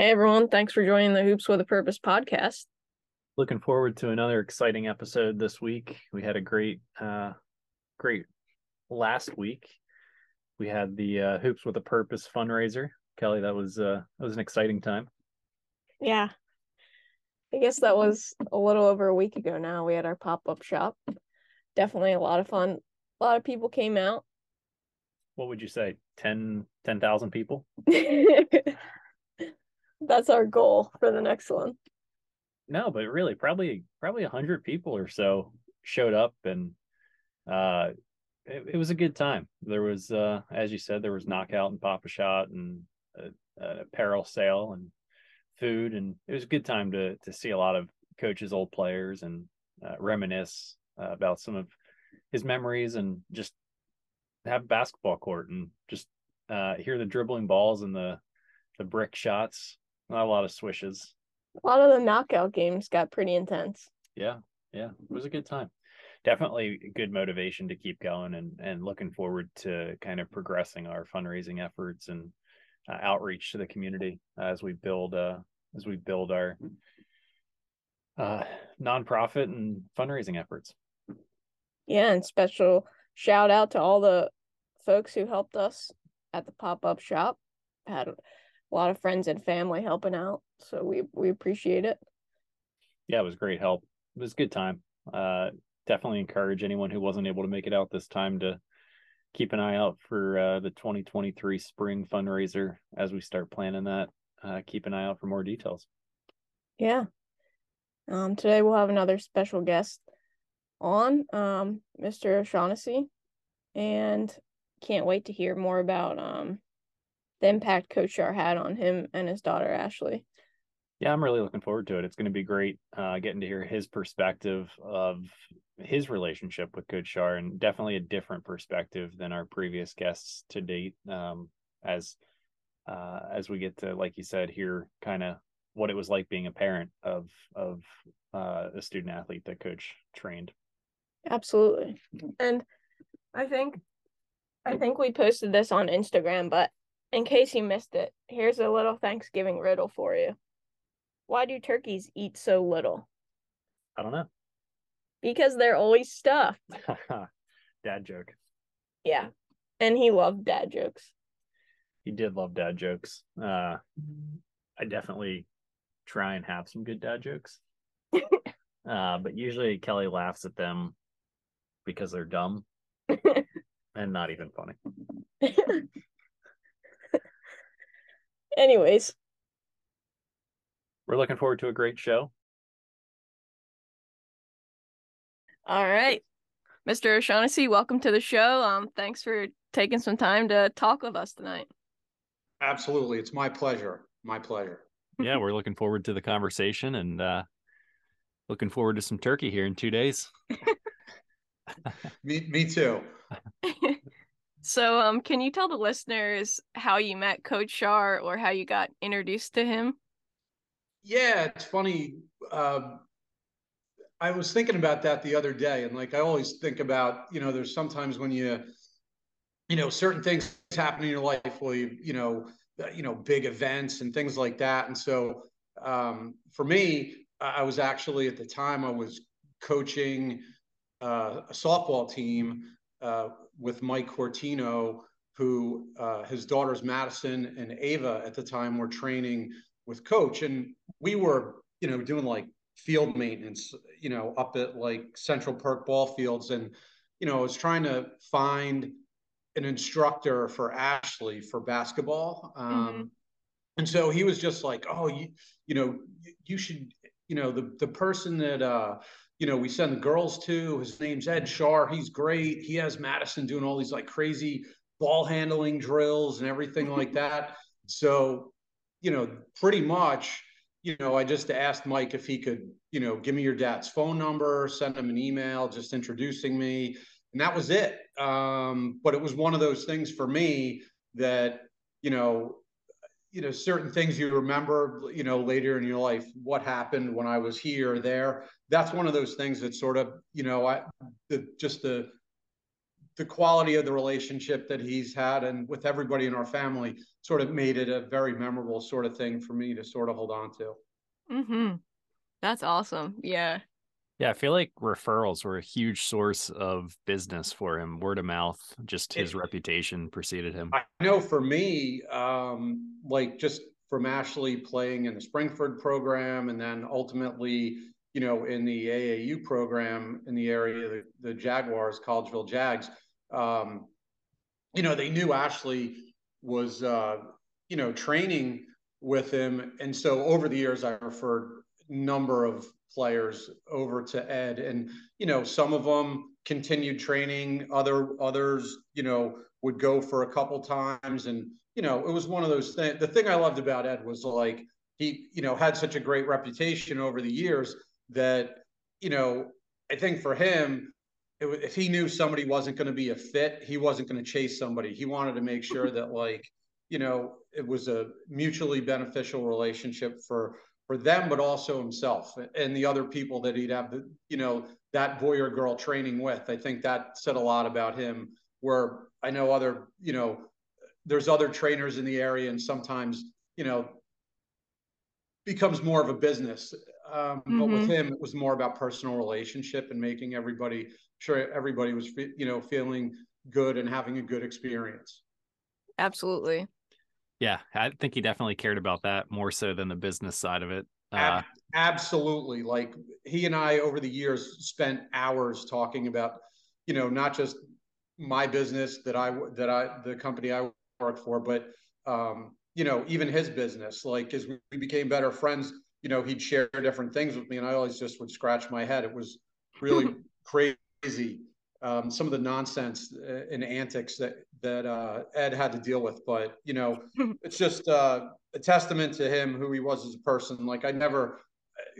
Hey, everyone. Thanks for joining the Hoops With A Purpose podcast. Looking forward to another exciting episode this week. We had a great last week. We had the Hoops With A Purpose fundraiser. Kelly, that was an exciting time. Yeah. I guess that was a little over a week ago now. We had our pop-up shop. Definitely a lot of fun. A lot of people came out. What would you say? 10,000 people? That's our goal for the next one. No, but really, probably 100 people or so showed up, and it was a good time. There was, as you said, there was knockout and pop a shot and an apparel sale and food, and it was a good time to see a lot of Coach's old players and reminisce about some of his memories, and just have a basketball court and just hear the dribbling balls and the brick shots. Not a lot of swishes. A lot of the knockout games got pretty intense. Yeah. It was a good time. Definitely good motivation to keep going, and looking forward to kind of progressing our fundraising efforts and outreach to the community as we build our nonprofit and fundraising efforts. Yeah, and special shout out to all the folks who helped us at the pop-up shop. Had a lot of friends and family helping out, so we appreciate it. Yeah, it was great help. It was a good time. Definitely encourage anyone who wasn't able to make it out this time to keep an eye out for the 2023 spring fundraiser as we start planning that. Keep an eye out for more details. Yeah. Today we'll have another special guest on, Mr. O'Shaughnessy, and can't wait to hear more about the impact Coach Sharr had on him and his daughter, Ashley. Yeah, I'm really looking forward to it. It's going to be great getting to hear his perspective of his relationship with Coach Sharr, and definitely a different perspective than our previous guests to date, as we get to, like you said, hear kind of what it was like being a parent of a student athlete that Coach trained. Absolutely. And I think we posted this on Instagram, but in case you missed it, here's a little Thanksgiving riddle for you. Why do turkeys eat so little? I don't know. Because they're always stuffed. Dad joke. Yeah. And he loved dad jokes. He did love dad jokes. I definitely try and have some good dad jokes. But usually Kelly laughs at them because they're dumb and not even funny. Anyways, we're looking forward to a great show. All right. Mr. O'Shaughnessy, welcome to the show. Thanks for taking some time to talk with us tonight. Absolutely. It's my pleasure. Yeah, we're looking forward to the conversation, and looking forward to some turkey here in 2 days. Me too. So can you tell the listeners how you met Coach Sharr, or how you got introduced to him? Yeah, it's funny. I was thinking about that the other day, and like I always think about, there's sometimes when you certain things happen in your life, well, you big events and things like that. And so for me, I was actually, at the time, I was coaching a softball team with Mike Cortino, who his daughters Madison and Ava at the time were training with Coach, and we were doing like field maintenance up at like Central Park ball fields, and I was trying to find an instructor for Ashley for basketball. And so he was just like, oh, you should, the person that we send the girls to, his name's Ed Sharr. He's great. He has Madison doing all these like crazy ball handling drills and everything like that. So, pretty much, I just asked Mike if he could, give me your dad's phone number, send him an email, just introducing me. And that was it. But it was one of those things for me that, certain things you remember, later in your life, what happened when I was here or there. That's one of those things that sort of, the quality of the relationship that he's had and with everybody in our family sort of made it a very memorable sort of thing for me to sort of hold on to. Mm-hmm. That's awesome. Yeah. Yeah, I feel like referrals were a huge source of business for him. Word of mouth, just his reputation preceded him. I know for me, like just from Ashley playing in the Springford program and then ultimately, you know, in the AAU program in the area, the Jaguars, Collegeville Jags, you know, they knew Ashley was, you know, training with him. And so over the years, I referred a number of players over to Ed, and you know, some of them continued training, others you know would go for a couple times, and you know, it was one of those things. The thing I loved about Ed was like he, you know, had such a great reputation over the years that, you know, I think for him, if he knew somebody wasn't going to be a fit, he wasn't going to chase somebody. He wanted to make sure that, like, you know, it was a mutually beneficial relationship for them, but also himself and the other people that he'd have, the, you know, that boy or girl training with. I think that said a lot about him, where I know other, you know, there's other trainers in the area and sometimes, you know, becomes more of a business. Mm-hmm. But with him, it was more about personal relationship and making everybody sure everybody was, you know, feeling good and having a good experience. Absolutely. Yeah, I think he definitely cared about that more so than the business side of it. Absolutely. Like he and I over the years spent hours talking about, you know, not just my business that I the company I work for, but, you know, even his business. Like as we became better friends, you know, he'd share different things with me and I always just would scratch my head. It was really crazy. Some of the nonsense and antics that Ed had to deal with, but you know, it's just a testament to him, who he was as a person. Like I never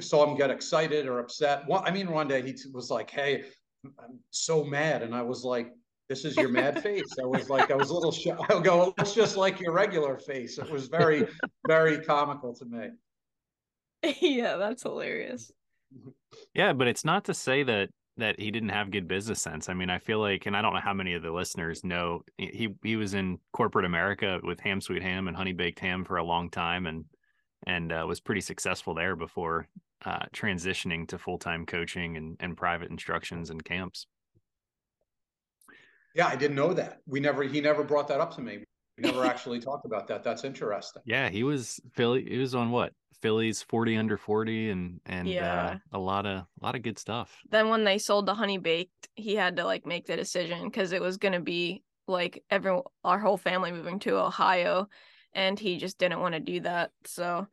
saw him get excited or upset. One day he was like, "Hey, I'm so mad," and I was like, "This is your mad face." I was a little shocked. I'll go, "It's just like your regular face." It was very, very comical to me. Yeah, that's hilarious. Yeah, but it's not to say that he didn't have good business sense. I mean, I feel like, and I don't know how many of the listeners know, he was in corporate America with Ham Sweet Ham and Honey Baked Ham for a long time, and was pretty successful there before transitioning to full-time coaching and private instructions and camps. Yeah, I didn't know that. He never brought that up to me. We never actually talked about that. That's interesting. Yeah, he was on what? Philly's 40 under 40 and yeah. a lot of good stuff. Then when they sold the Honey Baked, he had to like make the decision because it was going to be like our whole family moving to Ohio, and he just didn't want to do that. So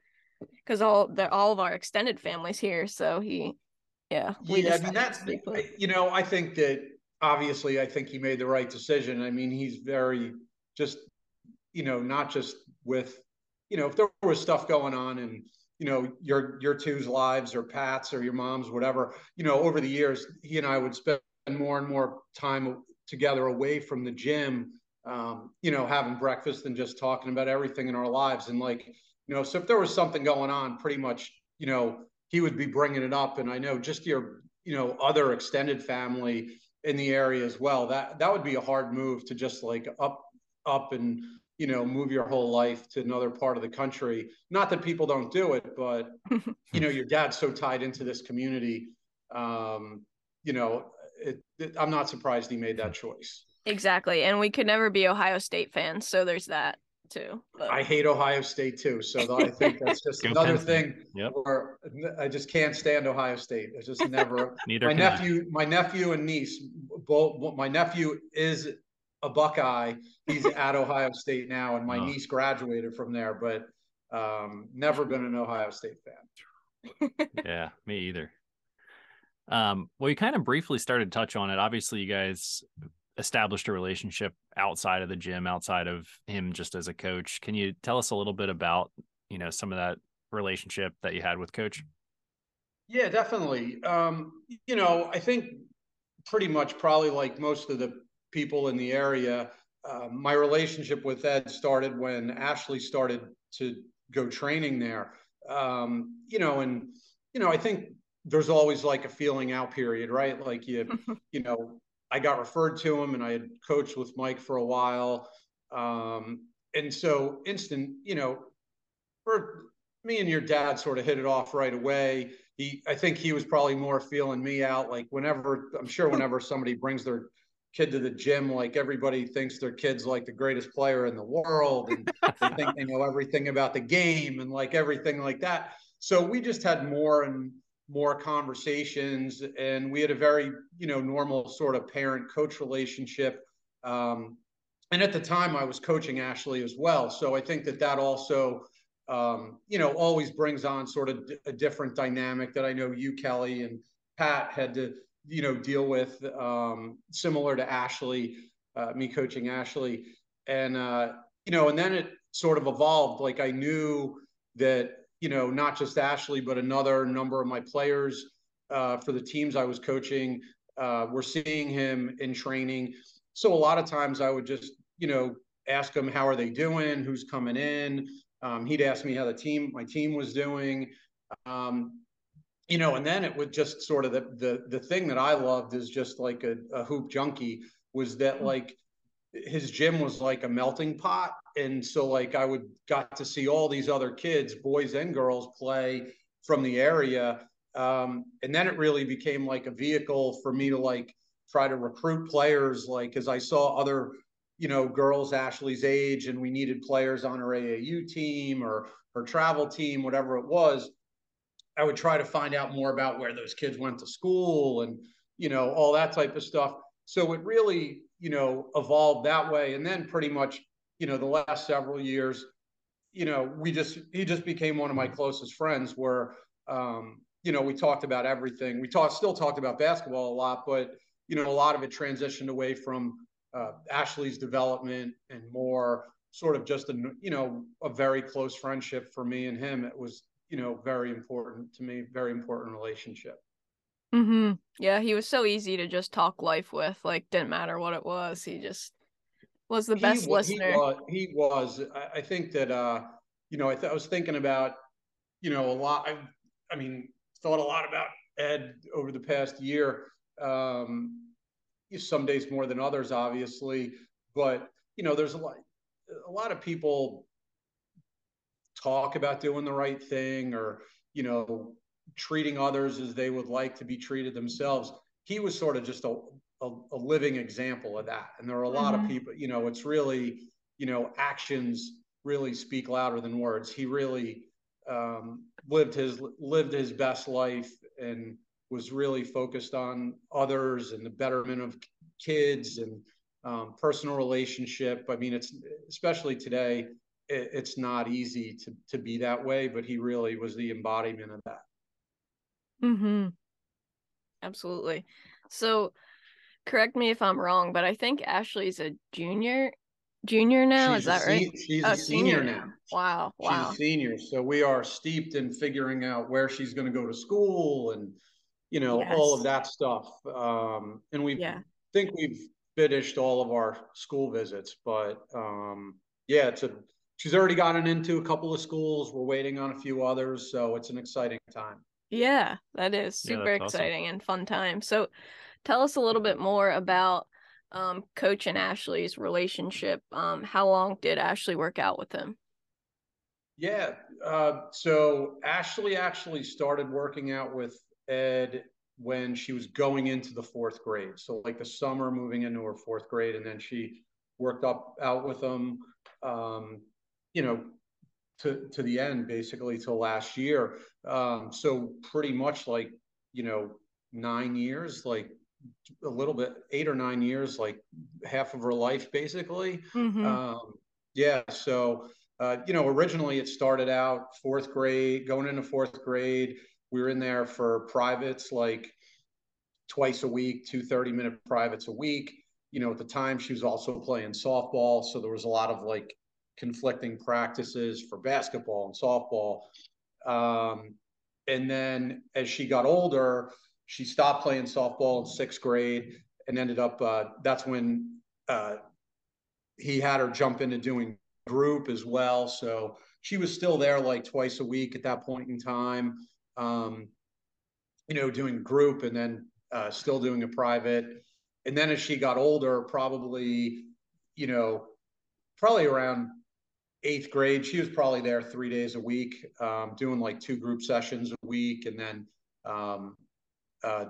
because all of our extended families here, so I think that obviously I think he made the right decision. I mean, he's very just, you know, not just with, you know, if there was stuff going on in, you know, your two's lives or Pat's or your mom's, whatever, you know, over the years, he and I would spend more and more time together away from the gym, you know, having breakfast and just talking about everything in our lives. And like, you know, so if there was something going on, pretty much, you know, he would be bringing it up. And I know just your, you know, other extended family in the area as well, that would be a hard move to just like up and, you know, move your whole life to another part of the country. Not that people don't do it, but, you know, your dad's so tied into this community. You know, I'm not surprised he made that choice. Exactly. And we could never be Ohio State fans. So there's that too. But I hate Ohio State too. So I think that's just another thing. Yep. Where I just can't stand Ohio State. It's just never. My nephew and niece, both, my nephew is a Buckeye. He's at Ohio State now, and my niece graduated from there, but never been an Ohio State fan. Yeah, me either. Well, you kind of briefly started to touch on it. Obviously, you guys established a relationship outside of the gym, outside of him just as a coach. Can you tell us a little bit about, you know, some of that relationship that you had with Coach? Yeah, definitely. You know, I think pretty much probably like most of the people in the area, my relationship with Ed started when Ashley started to go training there. You know, and, you know, I think there's always like a feeling out period, right? Like you know, I got referred to him, and I had coached with Mike for a while. And so instant, you know, for me and your dad sort of hit it off right away. I think he was probably more feeling me out. Like whenever somebody brings their kid to the gym, like everybody thinks their kid's like the greatest player in the world, and they think they know everything about the game and like everything like that. So we just had more and more conversations, and we had a very, you know, normal sort of parent-coach relationship. And at the time I was coaching Ashley as well. So I think that also, you know, always brings on sort of a different dynamic that I know you, Kelly, and Pat had to, you know, deal with, similar to Ashley, me coaching Ashley. And, you know, and then it sort of evolved. Like I knew that, you know, not just Ashley, but another number of my players for the teams I was coaching were seeing him in training. So a lot of times I would just, you know, ask him, how are they doing? Who's coming in? He'd ask me how my team was doing. You know, and then it would just sort of the thing that I loved is just like a hoop junkie was that like his gym was like a melting pot. And so like I got to see all these other kids, boys and girls, play from the area. And then it really became like a vehicle for me to like try to recruit players, like as I saw other, you know, girls Ashley's age, and we needed players on her AAU team or her travel team, whatever it was. I would try to find out more about where those kids went to school and, you know, all that type of stuff. So it really, you know, evolved that way. And then pretty much, you know, the last several years, you know, he just became one of my closest friends where, you know, we talked about everything. We still talked about basketball a lot, but, you know, a lot of it transitioned away from Ashley's development and more sort of just, you know, a very close friendship for me and him. It was, you know, very important to me, very important relationship. Mm-hmm. Yeah, he was so easy to just talk life with, like, didn't matter what it was. He just was the best listener. He was. I think that, you know, I was thinking about, you know, a lot. I mean, thought a lot about Ed over the past year. Some days more than others, obviously. But, you know, there's a lot of people talk about doing the right thing or, you know, treating others as they would like to be treated themselves. He was sort of just a living example of that. And there are a lot of people, you know, it's really, you know, actions really speak louder than words. He really lived his best life and was really focused on others and the betterment of kids and personal relationship. I mean, it's especially today, it's not easy to be that way, but he really was the embodiment of that. Mm-hmm. Absolutely. So correct me if I'm wrong, but I think Ashley's a junior now. Is that right? She's a senior now. Wow. She's a senior. So we are steeped in figuring out where she's going to go to school and, you know, all of that stuff. And we think we've finished all of our school visits, but yeah, she's already gotten into a couple of schools. We're waiting on a few others. So it's an exciting time. Yeah, that is super exciting and fun time. So tell us a little bit more about Coach and Ashley's relationship. How long did Ashley work out with him? Yeah. So Ashley actually started working out with Ed when she was going into the fourth grade. So like the summer moving into her fourth grade, and then she worked out with him, you know, to the end, basically till last year. So pretty much like, you know, 9 years, like a little bit, 8 or 9 years, like half of her life, basically. Mm-hmm. Yeah. So, you know, originally it started out going into fourth grade. We were in there for privates, like twice a week, 2 30-minute privates a week. You know, at the time she was also playing softball. So there was a lot of like conflicting practices for basketball and softball. And then as she got older, she stopped playing softball in sixth grade and ended up, that's when he had her jump into doing group as well. So she was still there like twice a week at that point in time, you know, doing group and then still doing a private. And then as she got older, probably, you know, probably around eighth grade, she was probably there 3 days a week, doing like two group sessions a week, and then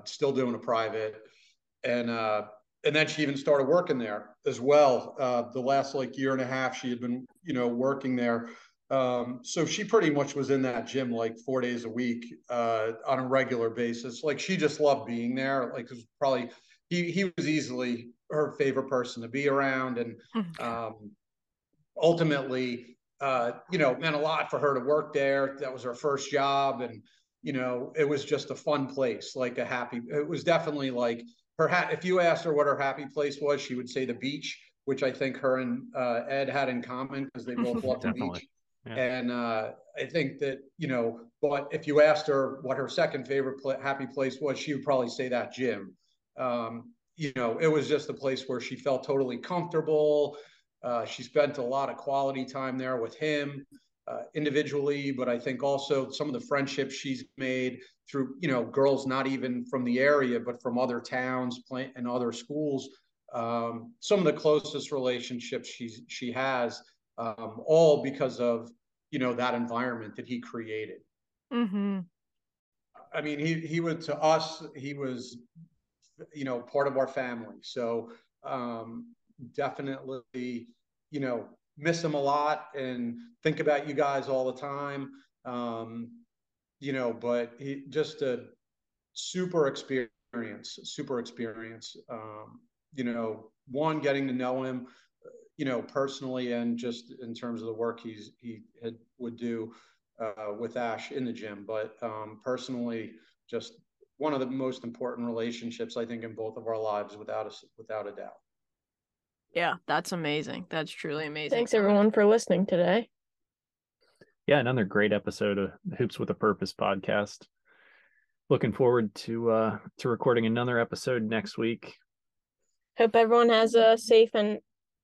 still doing a private. And then she even started working there as well. The last like year and a half, she had been, you know, working there. So she pretty much was in that gym like 4 days a week on a regular basis. Like she just loved being there. Like it was probably, he was easily her favorite person to be around. And ultimately, you know, it meant a lot for her to work there. That was her first job. And, you know, it was just a fun place, like a happy, it was definitely like, if you asked her what her happy place was, she would say the beach, which I think her and Ed had in common because they both loved the beach. Yeah. And I think that, you know, but if you asked her what her second favorite happy place was, she would probably say that gym. You know, it was just a place where she felt totally comfortable. She spent a lot of quality time there with him individually, but I think also some of the friendships she's made through, you know, girls not even from the area, but from other towns and other schools. Some of the closest relationships she has, all because of, you know, that environment that he created. Mm-hmm. I mean, he was, to us, he was, you know, part of our family. So definitely, you know, miss him a lot and think about you guys all the time. You know, but he just a super experience, you know, one, getting to know him, you know, personally, and just in terms of the work he would do with Ash in the gym. But personally, just one of the most important relationships, I think, in both of our lives, without a doubt. Yeah, that's amazing. That's truly amazing. Thanks, everyone, for listening today. Yeah, another great episode of Hoops with a Purpose podcast. Looking forward to recording another episode next week. Hope everyone has a safe and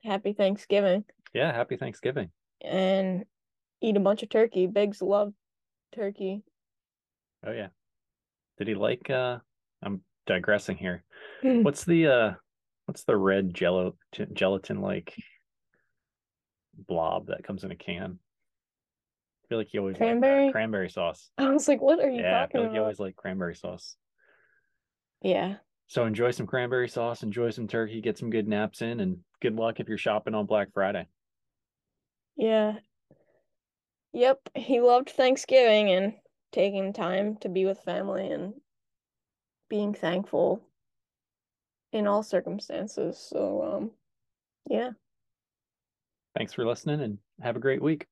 happy Thanksgiving. Yeah, happy Thanksgiving. And eat a bunch of turkey. Biggs loved turkey. Oh, yeah. Did he like, I'm digressing here. What's the red gelatin-like blob that comes in a can? I feel like you always like cranberry sauce. I was like, what are you talking about? I feel like you always like cranberry sauce. Yeah. So enjoy some cranberry sauce, enjoy some turkey, get some good naps in, and good luck if you're shopping on Black Friday. Yeah. Yep. He loved Thanksgiving and taking time to be with family and being thankful in all circumstances. So, yeah. Thanks for listening and have a great week.